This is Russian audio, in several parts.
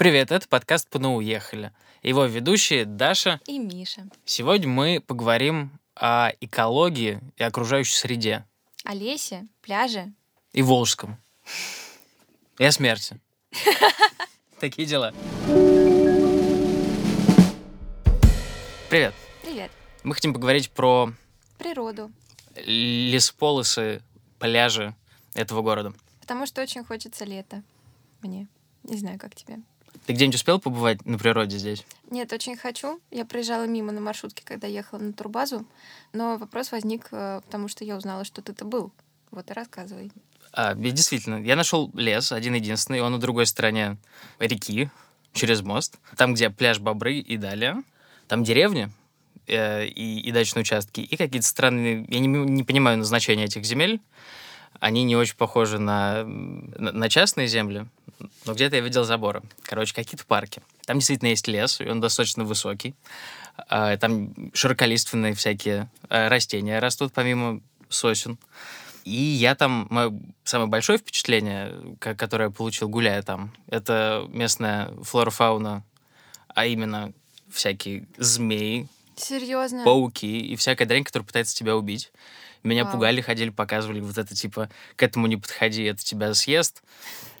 Привет, это подкаст «Понауехали». Его ведущие Даша и Миша. Сегодня мы поговорим о экологии и окружающей среде. О лесе, пляже. И Волжском. И о смерти. Такие дела. Привет. Привет. Мы хотим поговорить про... природу. Лесополосы, пляжи этого города. Потому что очень хочется лета. Мне. Не знаю, как тебе. Ты где-нибудь успел побывать на природе здесь? Нет, очень хочу. Я проезжала мимо на маршрутке, когда ехала на турбазу, но вопрос возник, потому что я узнала, что ты-то был. Вот и рассказывай. Действительно, я нашел лес, один-единственный, он на другой стороне реки, через мост, там, где пляж Бобры и далее. Там деревни и дачные участки, и какие-то странные... Я не понимаю назначения этих земель. Они не очень похожи на частные земли, но где-то я видел заборы. Короче, какие-то парки. Там действительно есть лес, и он достаточно высокий. Там широколиственные всякие растения растут, помимо сосен. И я там... Мое самое большое впечатление, которое я получил, гуляя там, это местная флора-фауна, а именно всякие змеи, серьезно? Пауки и всякая дрянь, которая пытается тебя убить. Меня пугали, ходили, показывали вот это, типа, к этому не подходи, это тебя съест.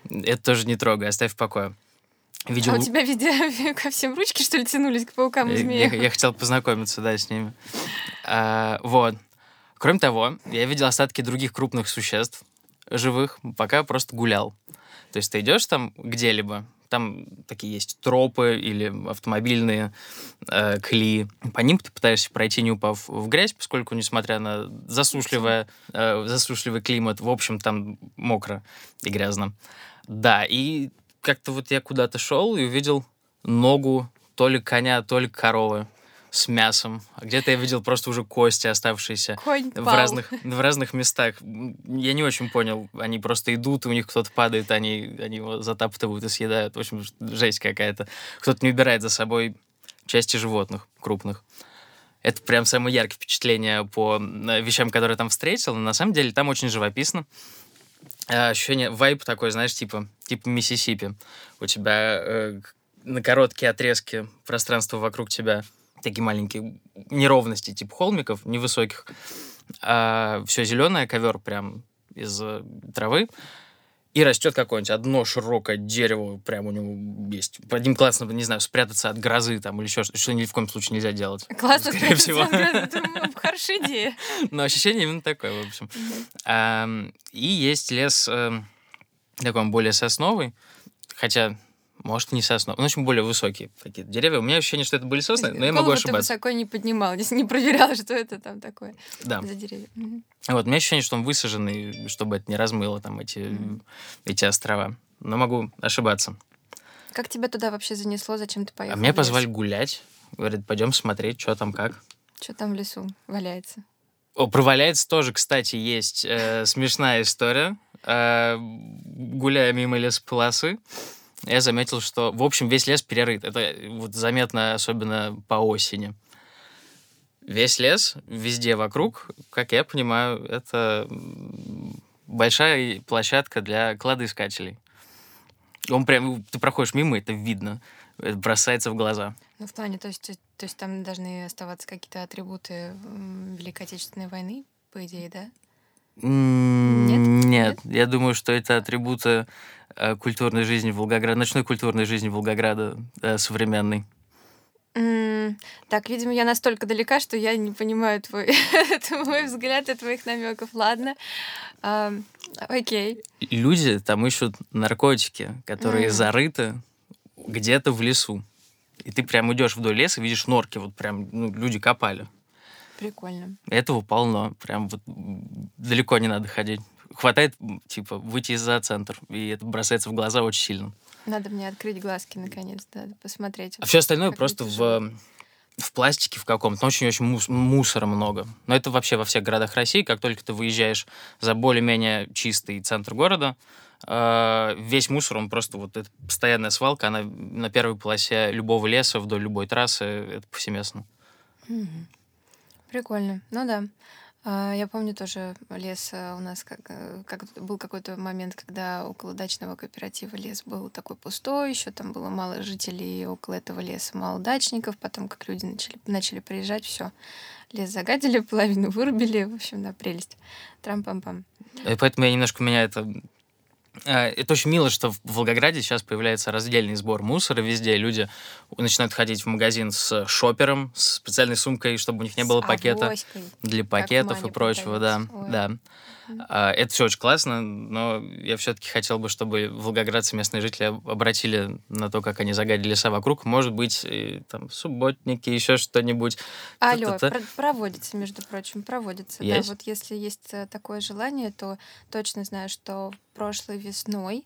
Это тоже не трогай, оставь в покое. Видел... А у тебя везде ко всем ручки, что ли, тянулись к паукам и змеям? Я хотел познакомиться, да, с ними. Вот. Кроме того, я видел остатки других крупных существ живых, пока просто гулял. То есть ты идешь там где-либо, там такие есть тропы или автомобильные колеи. По ним ты пытаешься пройти, не упав в грязь, поскольку, несмотря на засушливый климат, в общем, там мокро и грязно. Да, и как-то вот я куда-то шел и увидел ногу то ли коня, то ли коровы с мясом. А где-то я видел просто уже кости, оставшиеся в разных местах. Я не очень понял. Они просто идут, и у них кто-то падает, они его затаптывают и съедают. В общем, жесть какая-то. Кто-то не убирает за собой части животных крупных. Это прям самое яркое впечатление по вещам, которые я там встретил. Но на самом деле там очень живописно. Ощущение, вайб такой, знаешь, типа Миссисипи. У тебя на короткие отрезки пространства вокруг тебя такие маленькие неровности, типа холмиков, невысоких. А все зеленое, ковер прям из травы. И растет какое-нибудь одно широкое дерево, прям у него есть. Под ним классно, не знаю, спрятаться от грозы там или еще что-то, что ни в коем случае нельзя делать. Классно спрятаться от грозы, хорошая идея. Но ощущение именно такое, в общем. И есть лес такой, более сосновый, хотя... Может, не сосна. Ну, в общем, более высокие какие-то деревья. У меня ощущение, что это были сосны, но я могу ошибаться. Ты высоко не поднимал, здесь не проверял, что это там такое за деревья. Угу. Вот, у меня ощущение, что он высажен, и чтобы это не размыло там эти острова. Но могу ошибаться. Как тебя туда вообще занесло? Зачем ты поехал? А меня позвали гулять. Говорят, пойдем смотреть, что там как. Что там в лесу валяется. О, про валяется тоже, кстати, есть смешная история. Гуляя мимо лесополосы, я заметил, что, в общем, весь лес перерыт. Это вот заметно, особенно по осени. Весь лес, везде вокруг, как я понимаю, это большая площадка для кладоискателей. Он прям, ты проходишь мимо, это видно, это бросается в глаза. Ну, в плане, то есть там должны оставаться какие-то атрибуты Великой Отечественной войны, по идее, да? Нет, я думаю, что это атрибуты культурной жизни Волгограда, ночной культурной жизни Волгограда современной. Так, видимо, я настолько далека, что я не понимаю твой взгляд и твоих намеков. Ладно, окей. Люди там ищут наркотики, которые зарыты где-то в лесу. И ты прям идешь вдоль леса, видишь норки, вот прям люди копали. Прикольно. Этого полно. Прям вот далеко не надо ходить. Хватает, типа, выйти за центр, и это бросается в глаза очень сильно. Надо мне открыть глазки, наконец-то, посмотреть. А все остальное просто в пластике в каком-то. Очень-очень мусора много. Но это вообще во всех городах России. Как только ты выезжаешь за более-менее чистый центр города, весь мусор, он просто вот... Это постоянная свалка, она на первой полосе любого леса, вдоль любой трассы. Это повсеместно. Прикольно. Ну да. Я помню тоже лес у нас, как был какой-то момент, когда около дачного кооператива лес был такой пустой, еще там было мало жителей, около этого леса мало дачников, потом как люди начали приезжать, все, лес загадили, половину вырубили, в общем, да, прелесть. Трам-пам-пам. И поэтому я немножко меня это очень мило, что в Волгограде сейчас появляется раздельный сбор мусора везде. Люди начинают ходить в магазин с шоппером, с специальной сумкой, чтобы у них не было пакета для пакетов и прочего. Да. Это все очень классно, но я все-таки хотел бы, чтобы волгоградцы, местные жители, обратили на то, как они загадили леса вокруг. Может быть, там субботники, еще что-нибудь. Алло, проводится, между прочим, проводится. Да, вот если есть такое желание, то точно знаю, что прошлой весной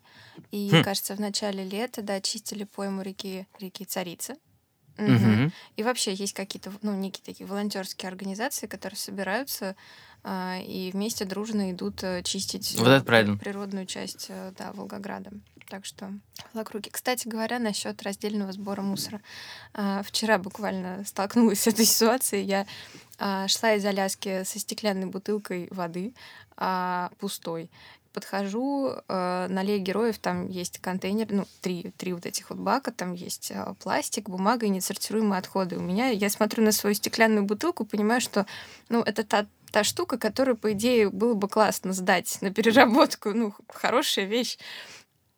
и, кажется, в начале лета, да, чистили пойму реки Царица. Угу. И вообще есть какие-то, некие такие волонтерские организации, которые собираются и вместе дружно идут чистить природную часть Волгограда. Так что лакруги. Кстати говоря, насчет раздельного сбора мусора. Вчера буквально столкнулась с этой ситуацией. Я шла из Аляски со стеклянной бутылкой воды, пустой. Подхожу, на Аллее Героев там есть контейнер, три вот этих вот бака, там есть пластик, бумага и несортируемые отходы. Я смотрю на свою стеклянную бутылку, понимаю, что, это та штука, которую, по идее, было бы классно сдать на переработку, хорошая вещь.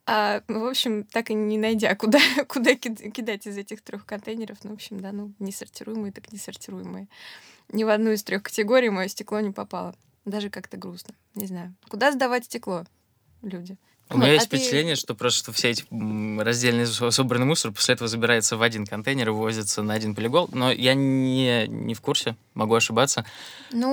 А, в общем, так и не найдя, куда кидать из этих трех контейнеров, несортируемые так несортируемые. Ни в одну из трех категорий мое стекло не попало. Даже как-то грустно. Не знаю. Куда сдавать стекло, люди? У меня есть впечатление, что просто все эти раздельные собранный мусор после этого забирается в один контейнер и вывозится на один полигон. Но я не в курсе, могу ошибаться.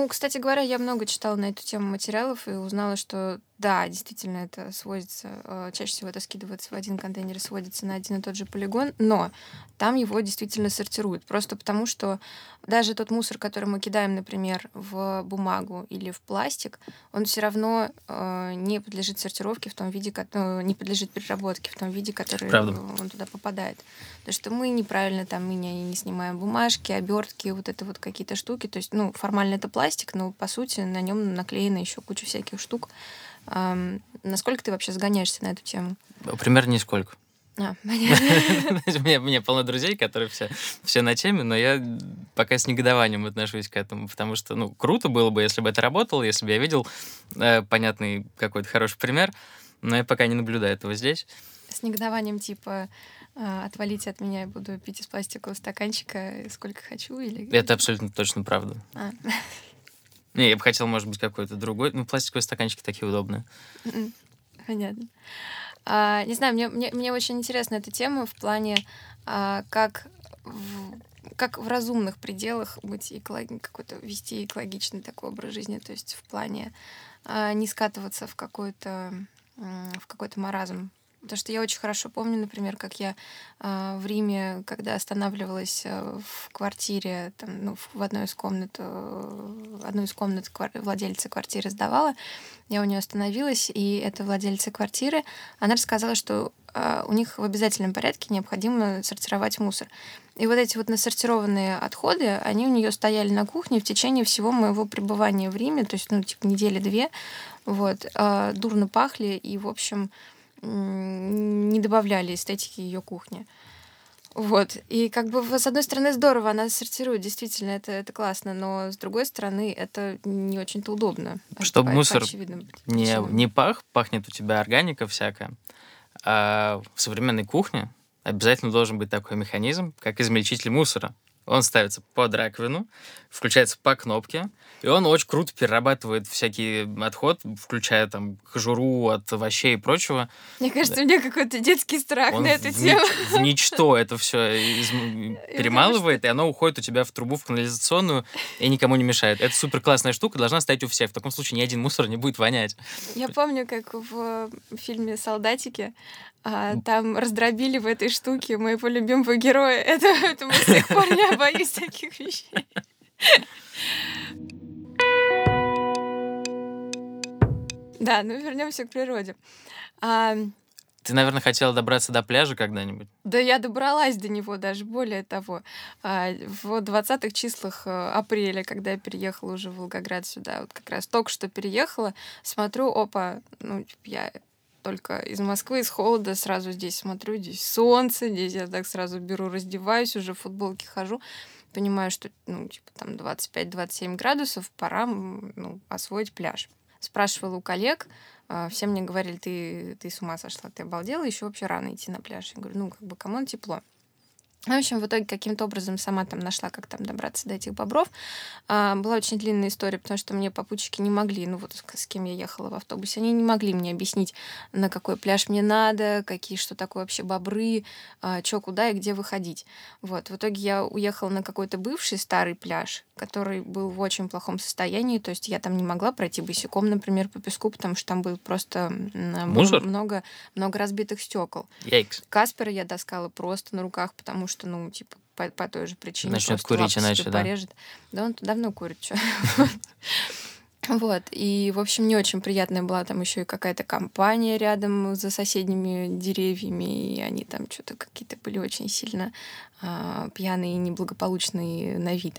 Кстати говоря, я много читала на эту тему материалов и узнала, что да, действительно это сводится. Чаще всего это скидывается в один контейнер и сводится на один и тот же полигон, но там его действительно сортируют. Просто потому, что даже тот мусор, который мы кидаем, например, в бумагу или в пластик, он все равно не подлежит сортировке в том виде, не подлежит переработке в том виде, который он туда попадает. Потому что мы неправильно там не снимаем бумажки, обертки, вот это вот какие-то штуки. То есть, формально это пластик, но по сути на нем наклеена еще куча всяких штук. Насколько ты вообще сгоняешься на эту тему? Примерно нисколько. Понятно. У меня полно друзей, которые все на теме, но я пока с негодованием отношусь к этому, потому что, круто было бы, если бы это работало, если бы я видел понятный какой-то хороший пример, но я пока не наблюдаю этого здесь. С негодованием типа «отвалите от меня, я буду пить из пластикового стаканчика сколько хочу» или... Это абсолютно точно правда. Не, я бы хотел, может быть, какой-то другой. Пластиковые стаканчики такие удобные. Понятно. Не знаю, мне очень интересна эта тема в плане, как в разумных пределах быть вести экологичный такой образ жизни, то есть в плане не скатываться в какой-то маразм. Потому что я очень хорошо помню, например, как я в Риме, когда останавливалась в квартире, в одну из комнат владельца квартиры сдавала, я у нее остановилась, и эта владельца квартиры, она рассказала, что у них в обязательном порядке необходимо сортировать мусор. И вот эти вот насортированные отходы, они у нее стояли на кухне в течение всего моего пребывания в Риме, то есть, недели-две, дурно пахли, и, в общем... не добавляли эстетики ее кухни. И с одной стороны здорово, она сортирует, действительно, это классно, но с другой стороны это не очень-то удобно. Чтобы мусор не пахнет у тебя органика всякая. А в современной кухне обязательно должен быть такой механизм, как измельчитель мусора. Он ставится под раковину, включается по кнопке, и он очень круто перерабатывает всякий отход, включая кожуру от овощей и прочего. Мне кажется, у меня какой-то детский страх на эту тему. В ничто это все перемалывает, и оно уходит у тебя в трубу, в канализационную, и никому не мешает. Это супер классная штука, должна стоять у всех. В таком случае ни один мусор не будет вонять. Я помню, как в фильме «Солдатики» там раздробили в этой штуке моего любимого героя. Это мы с тех пор я боюсь таких вещей. Да, вернемся к природе. Ты, наверное, хотела добраться до пляжа когда-нибудь? Да, я добралась до него даже, более того. В 20-х числах апреля, когда я переехала уже в Волгоград сюда, вот как раз только что переехала, смотрю, опа, ну, я только из Москвы, из холода, сразу здесь смотрю, здесь солнце, здесь я так сразу беру, раздеваюсь, уже в футболке хожу, понимаю, что, ну, типа, там 25-27 градусов, пора, ну, освоить пляж. Спрашивала у коллег, все мне говорили, ты с ума сошла, ты обалдела, еще вообще рано идти на пляж. Я говорю, ну, как бы, камон, тепло. В общем, в итоге каким-то образом сама там нашла, как там добраться до этих бобров. Была очень длинная история, потому что мне попутчики не могли, ну вот с кем я ехала в автобусе, они не могли мне объяснить, на какой пляж мне надо, какие, что такое вообще бобры, что, куда и где выходить. Вот. В итоге я уехала на какой-то бывший старый пляж, который был в очень плохом состоянии, то есть я там не могла пройти босиком, например, по песку, потому что там было просто много разбитых стекол. Каспера я таскала просто на руках, потому что, ну, типа, по той же причине. Начнет курить иначе, да? Порежет. Да он давно курит, что. Вот, и, в общем, не очень приятная была там еще и какая-то компания рядом за соседними деревьями, и они там что-то какие-то были очень сильно пьяные и неблагополучные на вид.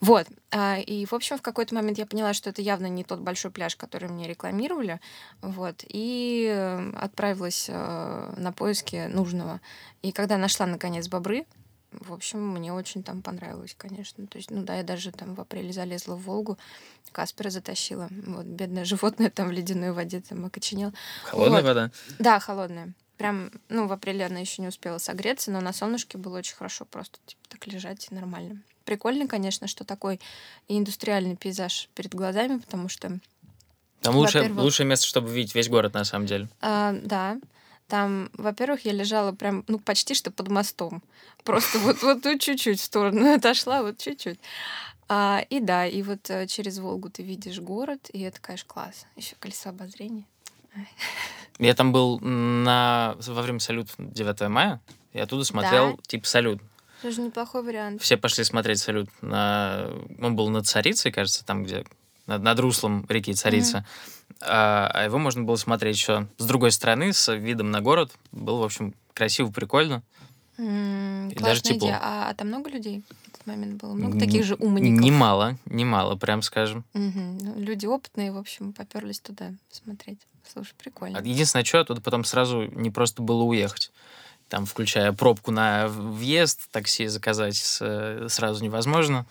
Вот, и, в общем, в какой-то момент я поняла, что это явно не тот большой пляж, который мне рекламировали, вот, и отправилась на поиски нужного. И когда нашла, наконец, бобры, в общем, мне очень там понравилось, конечно. То есть, ну да, я даже там в апреле залезла в Волгу, Каспера затащила. Вот, бедное животное там в ледяной воде там окоченело. Холодная вот. Вода? Да, холодная. Прям, ну, в апреле она еще не успела согреться, но на солнышке было очень хорошо просто типа так лежать и нормально. Прикольно, конечно, что такой индустриальный пейзаж перед глазами, потому что... Там лучшее место, чтобы видеть весь город, на самом деле. Да. Там, во-первых, я лежала прям, ну, почти что под мостом. Просто вот тут чуть-чуть в сторону отошла, вот чуть-чуть. И да, и вот через Волгу ты видишь город, и это, конечно, класс. Еще колесо обозрения. Я там был во время салюта 9 мая, и оттуда смотрел, да. Типа, салют. Это же неплохой вариант. Все пошли смотреть салют. Он был над Царицей, кажется, там, где... Над руслом реки Царица. Mm-hmm. А его можно было смотреть еще с другой стороны, с видом на город. Было, в общем, красиво, прикольно. И даже тепло. А там много людей в этот момент было? Много таких же умников? Немало, прям скажем. Mm-hmm. Ну, люди опытные, в общем, поперлись туда смотреть. Слушай, прикольно. Единственное, что оттуда потом сразу не просто было уехать. Там, включая пробку на въезд, такси заказать сразу невозможно.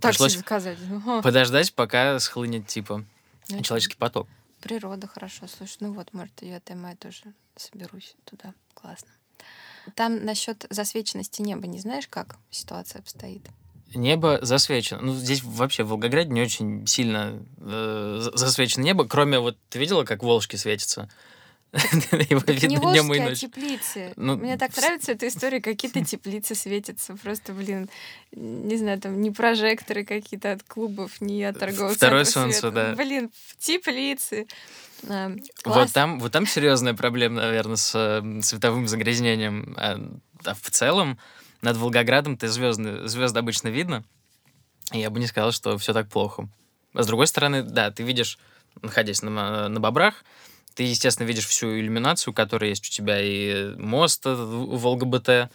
Пришлось заказать. Подождать, пока схлынет, типа, ну, человеческий поток. Природа, хорошо. Слушай, ну вот, может, 9 мая тоже соберусь туда. Классно. Там насчет засвеченности неба не знаешь, как ситуация обстоит? Небо засвечено. Ну, здесь вообще в Волгограде не очень сильно засвечено небо, кроме вот, ты видела, как Волжский светится? Его видно днем и ночью. Не Волжские, а теплицы. Ну, мне так нравится эта история, какие-то теплицы светятся. Просто, блин, не знаю, там не прожекторы какие-то от клубов, не от торгового центра. Второе солнце, да. Блин, теплицы. Вот там серьезная проблема, наверное, с световым загрязнением. А в целом над Волгоградом звезды обычно видно. Я бы не сказал, что все так плохо. А с другой стороны, да, ты видишь, находясь на бобрах, ты, естественно, видишь всю иллюминацию, которая есть у тебя, и мост Волга-БТ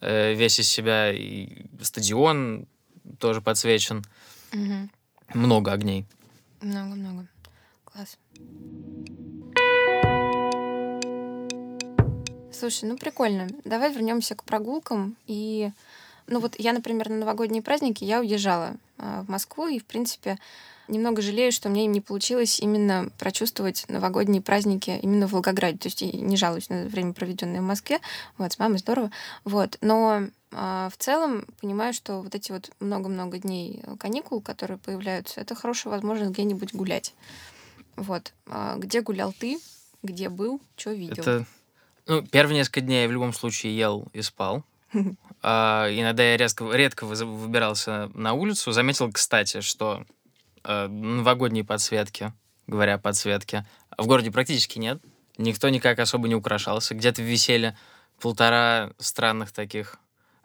весь из себя, и стадион тоже подсвечен. Угу. Много огней. Много-много. Класс. Слушай, ну прикольно. Давай вернемся к прогулкам. И, ну вот я, например, на новогодние праздники я уезжала в Москву, и, в принципе, немного жалею, что мне не получилось именно прочувствовать новогодние праздники именно в Волгограде. То есть я не жалуюсь на время, проведенное в Москве. Вот, с мамой здорово. Вот. Но в целом понимаю, что вот эти вот много-много дней каникул, которые появляются, это хорошая возможность где-нибудь гулять. Вот. Где гулял ты? Где был? Что видел? Ну, первые несколько дней я в любом случае ел и спал. Иногда я редко выбирался на улицу. Заметил, кстати, что новогодние подсветки, говоря о подсветке, в городе практически нет. Никто никак особо не украшался. Где-то висели 1,5 странных таких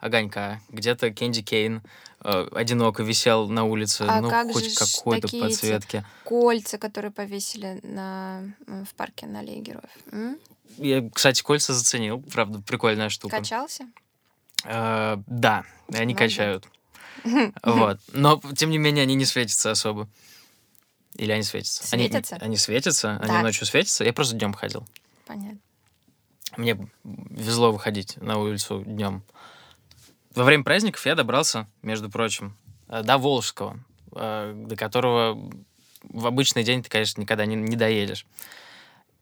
огонька, где-то Кенди Кейн одиноко висел на улице, а ну, как хоть какой-то подсветки. Кольца, которые повесили в парке на Аллее Героев. Я, кстати, кольца заценил, правда, прикольная штука. Качался? Да, они качают. Вот. Но, тем не менее, они не светятся особо. Или они светятся? Светятся? Они светятся, так. Они ночью светятся. Я просто днем ходил. Понятно. Мне везло выходить на улицу днем. Во время праздников я добрался, между прочим, до Волжского, до которого в обычный день ты, конечно, никогда не доедешь.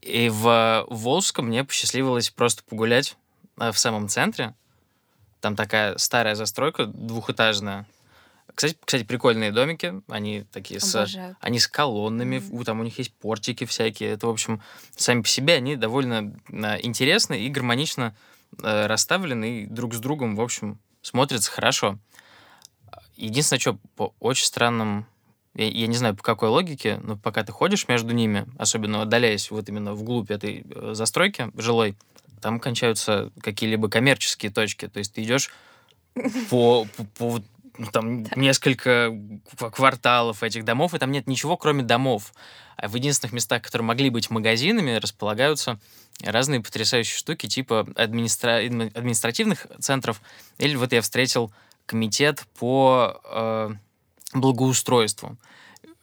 И в Волжском мне посчастливилось просто погулять в самом центре. Там такая старая застройка, двухэтажная. Кстати, прикольные домики. Они такие они с колоннами. Там у них есть портики всякие. Это, в общем, сами по себе они довольно интересны и гармонично расставлены. И друг с другом, в общем, смотрятся хорошо. Единственное, что по очень странным... Я не знаю, по какой логике, но пока ты ходишь между ними, особенно отдаляясь вот именно вглубь этой застройки жилой, там кончаются какие-либо коммерческие точки. То есть ты идешь по там несколько кварталов этих домов, и там нет ничего, кроме домов. А в единственных местах, которые могли быть магазинами, располагаются разные потрясающие штуки, типа административных центров. Или вот я встретил комитет по благоустройству.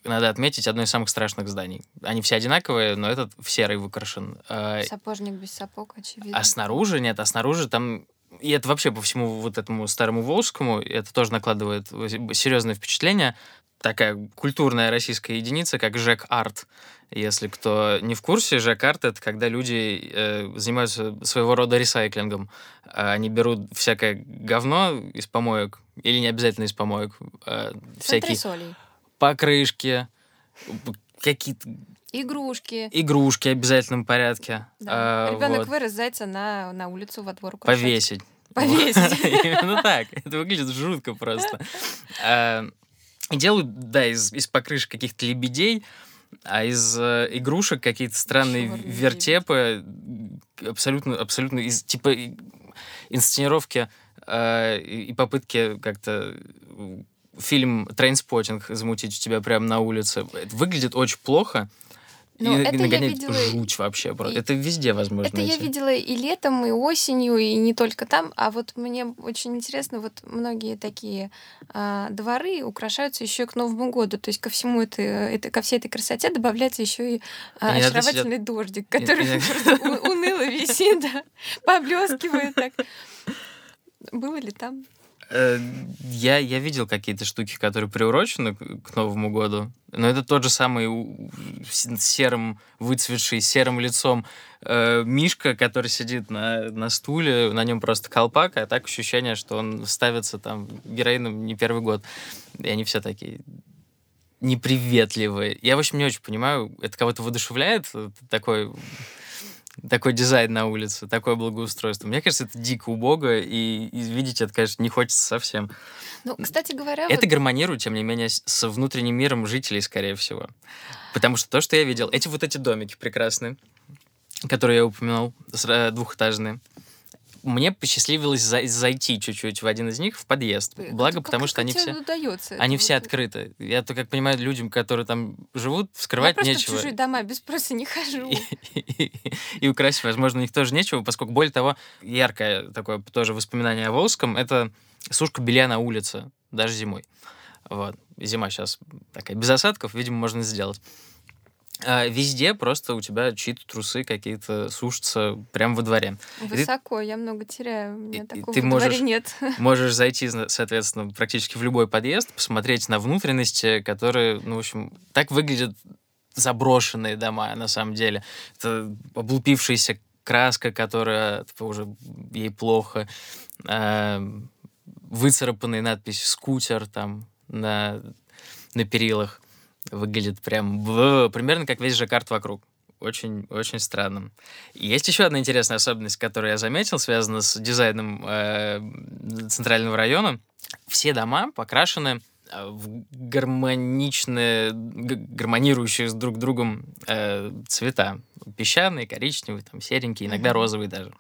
Надо отметить одно из самых страшных зданий. Они все одинаковые, но этот в серый выкрашен. Сапожник без сапог, очевидно. А снаружи там... И это вообще по всему вот этому старому Волжскому, это тоже накладывает серьезное впечатление. Такая культурная российская единица, как ЖЭК-Арт. Если кто не в курсе, ЖЭК-Арт — это когда люди занимаются своего рода ресайклингом. Они берут всякое говно из помоек, или не обязательно из помоек, всякие покрышки, какие-то... Игрушки. Игрушки в обязательном порядке. Да. Ребенок вырос, зайца на улицу во двор украшать. Повесить. Именно так. Это выглядит жутко просто. Делают, да, из покрышек каких-то лебедей, а из игрушек какие-то странные вертепы, абсолютно из типа инсценировки и попытки как-то... Фильм «Трейнспоттинг» замутить у тебя прямо на улице. Это выглядит очень плохо. Но и нагоняет жуть вообще. Это везде возможно. Это я видела и летом, и осенью, и не только там. А вот мне очень интересно, вот многие такие дворы украшаются еще к Новому году. То есть ко всему ко всей этой красоте добавляется еще и очаровательный дождик, который уныло висит, поблескивает так. Было ли там? Я видел какие-то штуки, которые приурочены к Новому году, но это тот же самый выцветший серым лицом Мишка, который сидит на стуле, на нем просто колпак, а так ощущение, что он ставится там героином не первый год. И они все такие неприветливые. Я, в общем, не очень понимаю, это кого-то воодушевляет такой дизайн на улице, такое благоустройство. Мне кажется, это дико убого, и видеть это, конечно, не хочется совсем. Ну, кстати говоря... Это гармонирует, тем не менее, с внутренним миром жителей, скорее всего. Потому что то, что я видел... Эти домики прекрасные, которые я упоминал, двухэтажные. Мне посчастливилось зайти чуть-чуть в один из них, в подъезд. Благо, потому что они все... Они все открыты. Я, как понимаю, людям, которые там живут, скрывать нечего. Я просто в чужие дома без спроса не хожу. И украсить, возможно, у них тоже нечего, поскольку, более того, яркое такое тоже воспоминание о Волжском — это сушка белья на улице, даже зимой. Вот. Зима сейчас такая, без осадков, видимо, можно сделать. Везде просто у тебя чьи-то трусы какие-то сушатся прямо во дворе. Высоко, я много теряю, у меня такого во дворе нет. Можешь зайти, соответственно, практически в любой подъезд, посмотреть на внутренности, которые, ну, в общем, так выглядят заброшенные дома, на самом деле. Это облупившаяся краска, которая уже ей плохо, выцарапанные надписи «Скутер» там на перилах. Выглядит прям примерно как весь ЖЭК-Арт вокруг. Очень-очень странно. Есть еще одна интересная особенность, которую я заметил, связана с дизайном центрального района. Все дома покрашены в гармоничные, гармонирующие с друг другом цвета. Песчаные, коричневые, там серенькие, иногда розовые даже.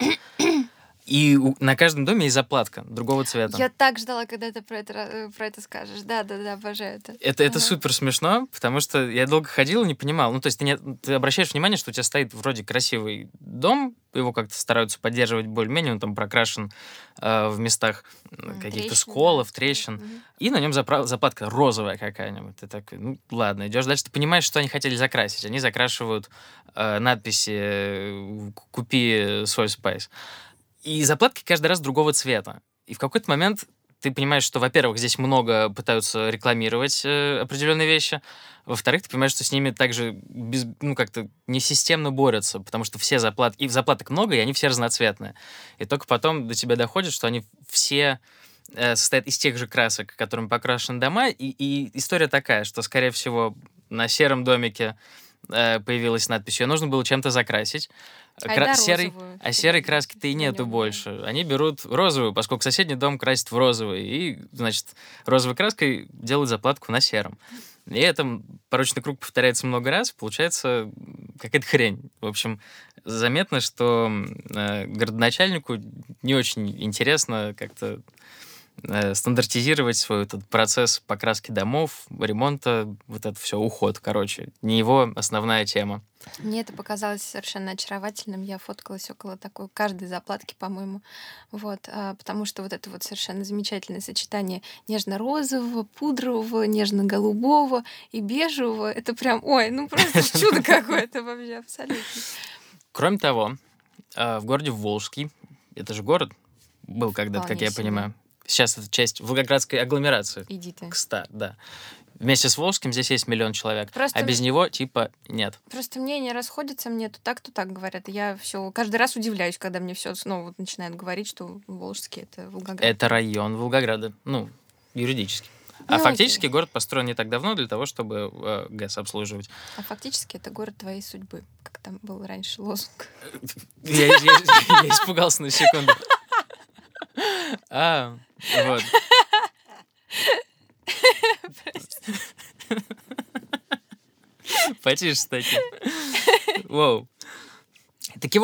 И на каждом доме есть заплатка другого цвета. Я так ждала, когда ты про это скажешь. Да, обожаю это. Это супер смешно, потому что я долго ходил и не понимал. Ну, то есть ты обращаешь внимание, что у тебя стоит вроде красивый дом, его как-то стараются поддерживать более-менее, он там прокрашен в местах каких-то сколов, трещин. И на нем заплатка розовая какая-нибудь. Ты такой, ну ладно, идешь дальше. Ты понимаешь, что они хотели закрасить. Они закрашивают надписи «Купи соль спайс». И заплатки каждый раз другого цвета. И в какой-то момент ты понимаешь, что, во-первых, здесь много пытаются рекламировать определенные вещи, во-вторых, ты понимаешь, что с ними также как-то несистемно борются, потому что все заплатки... И заплаток много, и они все разноцветные. И только потом до тебя доходит, что они все состоят из тех же красок, которыми покрашены дома. И история такая, что, скорее всего, на сером домике появилась надпись, ее нужно было чем-то закрасить. Серой краски-то и нету больше. Они берут розовую, поскольку соседний дом красит в розовый, и, значит, розовой краской делают заплатку на сером. И это порочный круг повторяется много раз, получается какая-то хрень. В общем, заметно, что городоначальнику не очень интересно как-то стандартизировать свой этот процесс покраски домов, ремонта, вот это все, уход, короче. Не его основная тема. Мне это показалось совершенно очаровательным. Я фоткалась около такой каждой заплатки, по-моему. Вот. Потому что вот это вот совершенно замечательное сочетание нежно-розового, пудрового, нежно-голубого и бежевого. Это прям, ой, ну просто чудо какое-то вообще, абсолютно. Кроме того, в городе Волжский, это же город был когда-то, как я понимаю, сейчас это часть волгоградской агломерации. Иди ты. Да. Вместе с Волжским здесь есть 1 миллион человек, просто а без него типа нет. Просто мнения расходятся, мне то так говорят. Я все каждый раз удивляюсь, когда мне все снова начинают говорить, что Волжский — это Волгоград. Это район Волгограда, юридически. А фактически город построен не так давно для того, чтобы ГЭС обслуживать. А фактически это город твоей судьбы, как там был раньше лозунг. Я испугался на секунду. Вот. Потише, кстати. Воу. Таки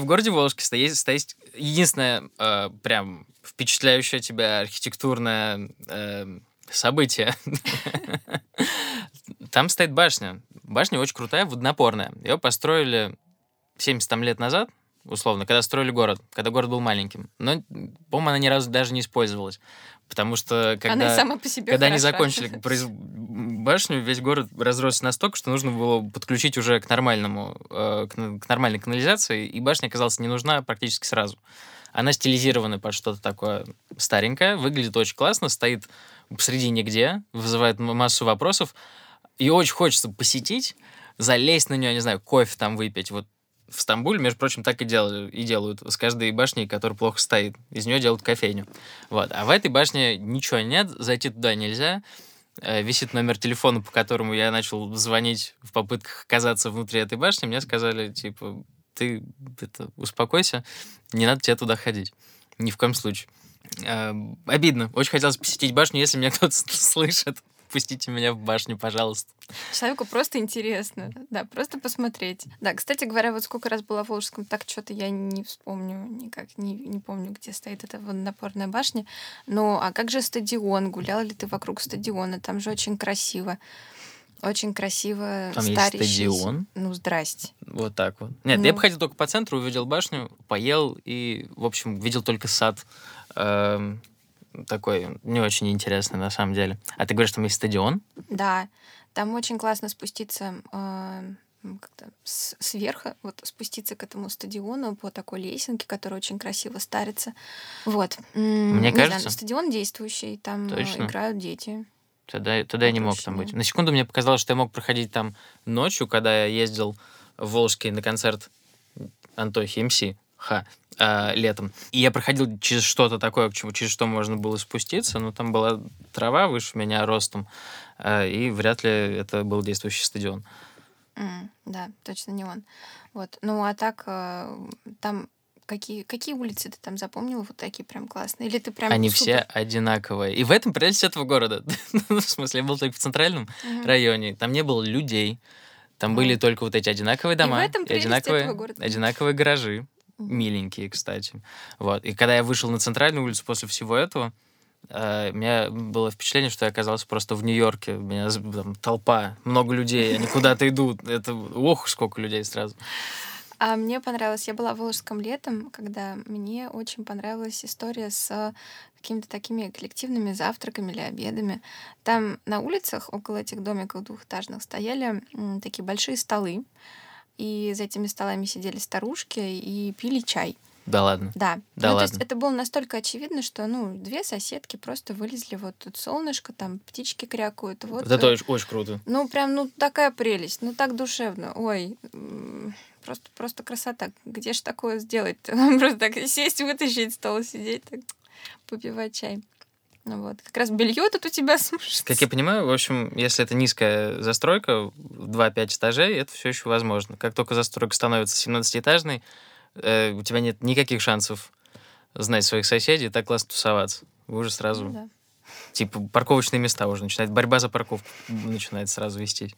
в городе Волжске стоит единственное прям впечатляющее тебя архитектурное событие. Там стоит башня. Башня очень крутая, водонапорная. Ее построили 70 там лет назад. Условно, когда строили город, когда город был маленьким. Но, по-моему, она ни разу даже не использовалась. Потому что, когда они закончили башню, весь город разросся настолько, что нужно было подключить уже к нормальной канализации, и башня оказалась не нужна практически сразу. Она стилизирована под что-то такое старенькое, выглядит очень классно, стоит посреди нигде, вызывает массу вопросов. Ее очень хочется посетить, залезть на нее, не знаю, кофе там выпить, вот. В Стамбуле, между прочим, так и делают. С каждой башни, которая плохо стоит, из нее делают кофейню. Вот. А в этой башне ничего нет, зайти туда нельзя. Висит номер телефона, по которому я начал звонить в попытках оказаться внутри этой башни. Мне сказали, типа, ты успокойся, не надо тебе туда ходить. Ни в коем случае. Обидно. Очень хотелось посетить башню, если меня кто-то слышит. Пустите меня в башню, пожалуйста. Человеку просто интересно. Да, просто посмотреть. Да, кстати говоря, вот сколько раз была в Волжском, так что-то я не вспомню никак, не помню, где стоит эта водонапорная башня. Ну, а как же стадион? Гуляла ли ты вокруг стадиона? Там же очень красиво. Очень красиво. Там старящий. Есть стадион. Ну, здрасте. Вот так вот. Нет, я бы ходил только по центру, увидел башню, поел и, в общем, видел только сад. Такой не очень интересный, на самом деле. А ты говоришь, там есть стадион? Да, там очень классно спуститься как-то сверху, вот спуститься к этому стадиону по такой лесенке, которая очень красиво старится. Вот. Мне кажется... знаю, стадион действующий, там точно играют дети. Тогда я не мог там быть. На секунду мне показалось, что я мог проходить там ночью, когда я ездил в Волжский на концерт Антохи МС. Летом. И я проходил через что-то такое, через что можно было спуститься, но там была трава выше меня ростом, и вряд ли это был действующий стадион. Да, точно не он. Вот. Ну, а так там какие улицы ты там запомнила? Вот такие прям классные. Или ты прям они все одинаковые. И в этом прелесть этого города. В смысле, я был только в центральном районе, там не было людей, там были только вот эти одинаковые дома, одинаковые гаражи. миленькие, кстати. Вот. И когда я вышел на центральную улицу после всего этого, у меня было впечатление, что я оказался просто в Нью-Йорке. У меня там толпа, много людей, они куда-то идут. Это ох, сколько людей сразу. А мне понравилось, я была в Волжском летом, когда мне очень понравилась история с какими-то такими коллективными завтраками или обедами. Там на улицах около этих домиков двухэтажных стояли такие большие столы, и за этими столами сидели старушки и пили чай. Да ладно? Да. Да, ну, ладно. То есть это было настолько очевидно, что, ну, две соседки просто вылезли, вот тут солнышко, там птички крякают. Вот. Это тоже очень круто. Ну, прям, ну, такая прелесть, ну, так душевно. Ой, просто красота. Где ж такое сделать-то? Просто так сесть, вытащить стол, сидеть, так, попивать чай. Ну вот, как раз белье тут у тебя сушится. Как я понимаю, в общем, если это низкая застройка, 2-5 этажей, это все еще возможно. Как только застройка становится 17-этажной, у тебя нет никаких шансов знать своих соседей, так классно тусоваться. Вы уже сразу... Да. Типа парковочные места уже начинают. Борьба за парковку начинает сразу вестись.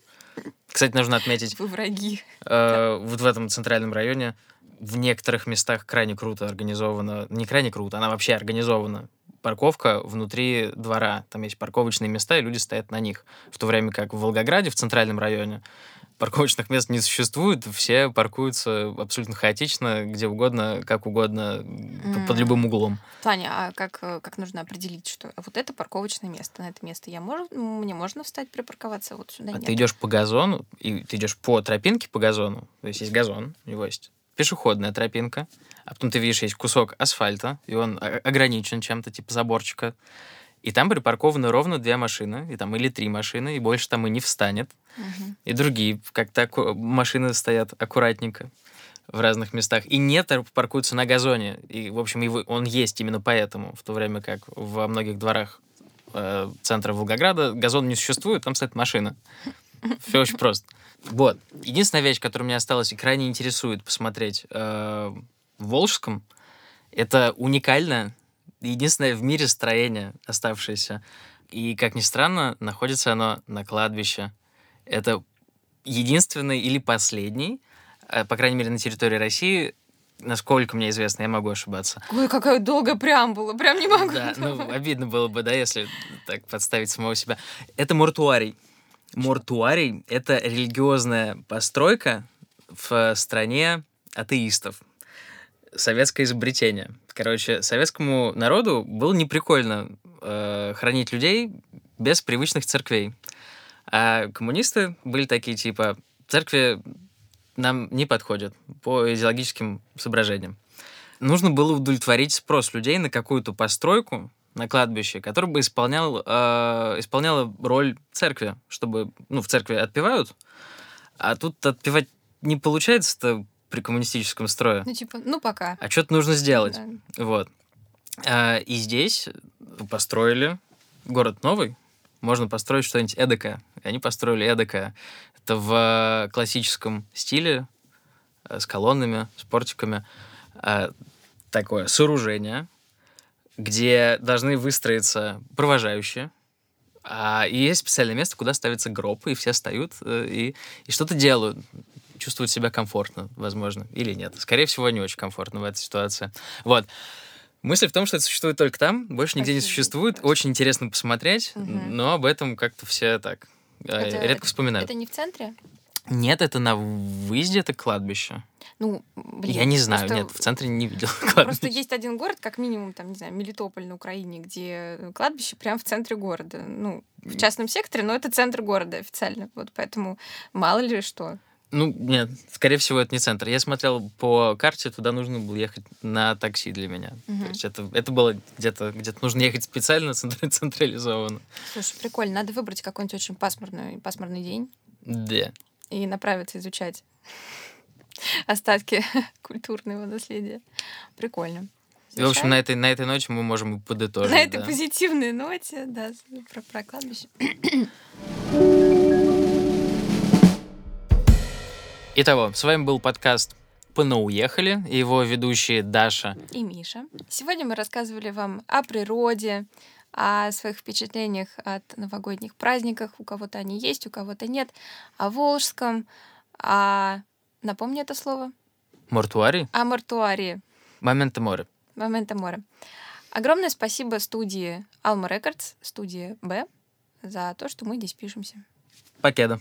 Кстати, нужно отметить... Вы враги. Вот в этом центральном районе в некоторых местах крайне круто организована... Не крайне круто, она вообще организована. Парковка внутри двора. Там есть парковочные места, и люди стоят на них. В то время как в Волгограде, в центральном районе, парковочных мест не существует, все паркуются абсолютно хаотично, где угодно, как угодно, под любым углом. В плане, а как нужно определить, что вот это парковочное место, на это место мне можно встать, припарковаться, а вот сюда нет. А ты идешь по газону, и ты идешь по тропинке по газону, то есть газон, у него есть пешеходная тропинка, а потом ты видишь, есть кусок асфальта, и он ограничен чем-то, типа заборчика, и там припаркованы ровно две машины, и там или три машины, и больше там и не встанет. Угу. И другие как-то машины стоят аккуратненько в разных местах. И нет, паркуются на газоне. И, в общем, он есть именно поэтому. В то время как во многих дворах центра Волгограда газон не существует, там стоит машина. Все очень просто. Вот. Единственная вещь, которая мне осталась и крайне интересует посмотреть в Волжском, это уникальное, единственное в мире строение оставшееся. И, как ни странно, находится оно на кладбище. Это единственный или последний, по крайней мере, на территории России, насколько мне известно, я могу ошибаться. Ой, какая долгая преамбула, прям не могу. Да, ну, обидно было бы, да, если так подставить самого себя. Это мортуарий. Мортуарий — это религиозная постройка в стране атеистов. Советское изобретение. Короче, советскому народу было неприкольно хранить людей без привычных церквей. А коммунисты были такие, типа, церкви нам не подходят по идеологическим соображениям. Нужно было удовлетворить спрос людей на какую-то постройку на кладбище, которая бы исполняла роль церкви, чтобы... Ну, в церкви отпевают, а тут отпевать не получается-то при коммунистическом строе. Ну, типа, ну, пока. А что-то нужно сделать. Да. Вот. И здесь построили город новый, можно построить что-нибудь эдакое. И они построили эдакое. Это в классическом стиле, с колоннами, с портиками. Такое сооружение, где должны выстроиться провожающие. И есть специальное место, куда ставится гроб, и все встают и что-то делают. Чувствуют себя комфортно, возможно, или нет. Скорее всего, не очень комфортно в этой ситуации. Вот. Мысль в том, что это существует только там, больше нигде не существует. Очень интересно посмотреть, но об этом как-то все так редко вспоминают. Это не в центре? Нет, это на выезде, это кладбище. Ну, блин, я не знаю, просто... нет, в центре не видел кладбище. Просто есть один город, как минимум, там, не знаю, Мелитополь на Украине, где кладбище прямо в центре города. Ну, в частном секторе, но это центр города официально. Вот поэтому мало ли что. Ну, нет, скорее всего, это не центр. Я смотрел по карте, туда нужно было ехать на такси для меня. Угу. То есть это было где-то нужно ехать специально, централизованно. Слушай, прикольно, надо выбрать какой-нибудь очень пасмурный день. Да. И направиться изучать остатки культурного наследия. Прикольно. И, в общем, на этой ноте мы можем подытожить. На этой позитивной ноте, да, про кладбище. Итого, с вами был подкаст «Понауехали», и его ведущие Даша и Миша. Сегодня мы рассказывали вам о природе, о своих впечатлениях от новогодних праздников. У кого-то они есть, у кого-то нет. О Волжском, напомни это слово. Мортуарий? О Мортуарии. Моменто море. Моменто море. Огромное спасибо студии Alma Records, студии Б, за то, что мы здесь пишемся. Покеда.